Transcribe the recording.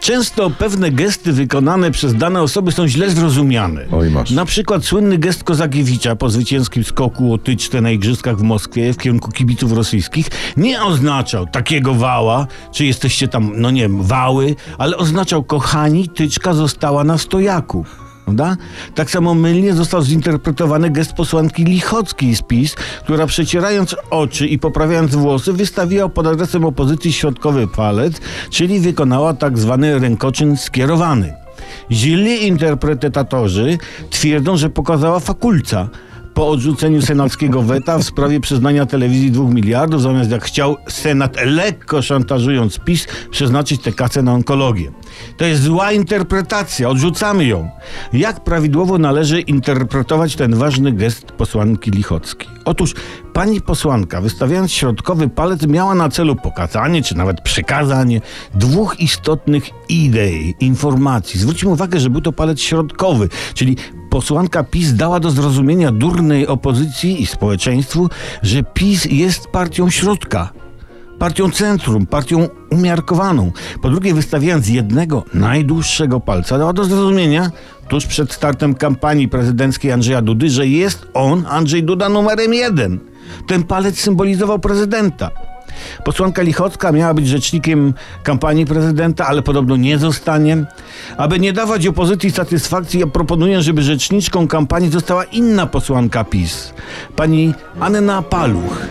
Często pewne gesty wykonane przez dane osoby są źle zrozumiane. Oj, masz. Na przykład słynny gest Kozakiewicza po zwycięskim skoku o tyczkę na igrzyskach w Moskwie w kierunku kibiców rosyjskich nie oznaczał takiego wała, czy jesteście tam, no nie wiem, wały, ale oznaczał: kochani, tyczka została na stojaku. Prawda? Tak samo mylnie został zinterpretowany gest posłanki Lichockiej z PiS, która przecierając oczy i poprawiając włosy wystawiła pod adresem opozycji środkowy palec, czyli wykonała tak zwany rękoczyn skierowany. Źli interpretatorzy twierdzą, że pokazała fakulca po odrzuceniu senackiego weta w sprawie przyznania telewizji 2 miliardów, zamiast, jak chciał Senat, lekko szantażując PiS, przeznaczyć tę kasę na onkologię. To jest zła interpretacja, odrzucamy ją. Jak prawidłowo należy interpretować ten ważny gest posłanki Lichockiej? Otóż pani posłanka, wystawiając środkowy palec, miała na celu pokazanie, czy nawet przekazanie dwóch istotnych idei, informacji. Zwróćmy uwagę, że był to palec środkowy, czyli posłanka PiS dała do zrozumienia durnej opozycji i społeczeństwu, że PiS jest partią środka, partią centrum, partią umiarkowaną. Po drugie, wystawiając jednego, najdłuższego palca, dała do zrozumienia tuż przed startem kampanii prezydenckiej Andrzeja Dudy, że jest on, Andrzej Duda, numerem 1. Ten palec symbolizował prezydenta. Posłanka Lichocka miała być rzecznikiem kampanii prezydenta, ale podobno nie zostanie. Aby nie dawać opozycji satysfakcji, ja proponuję, żeby rzeczniczką kampanii została inna posłanka PiS, pani Anna Paluch.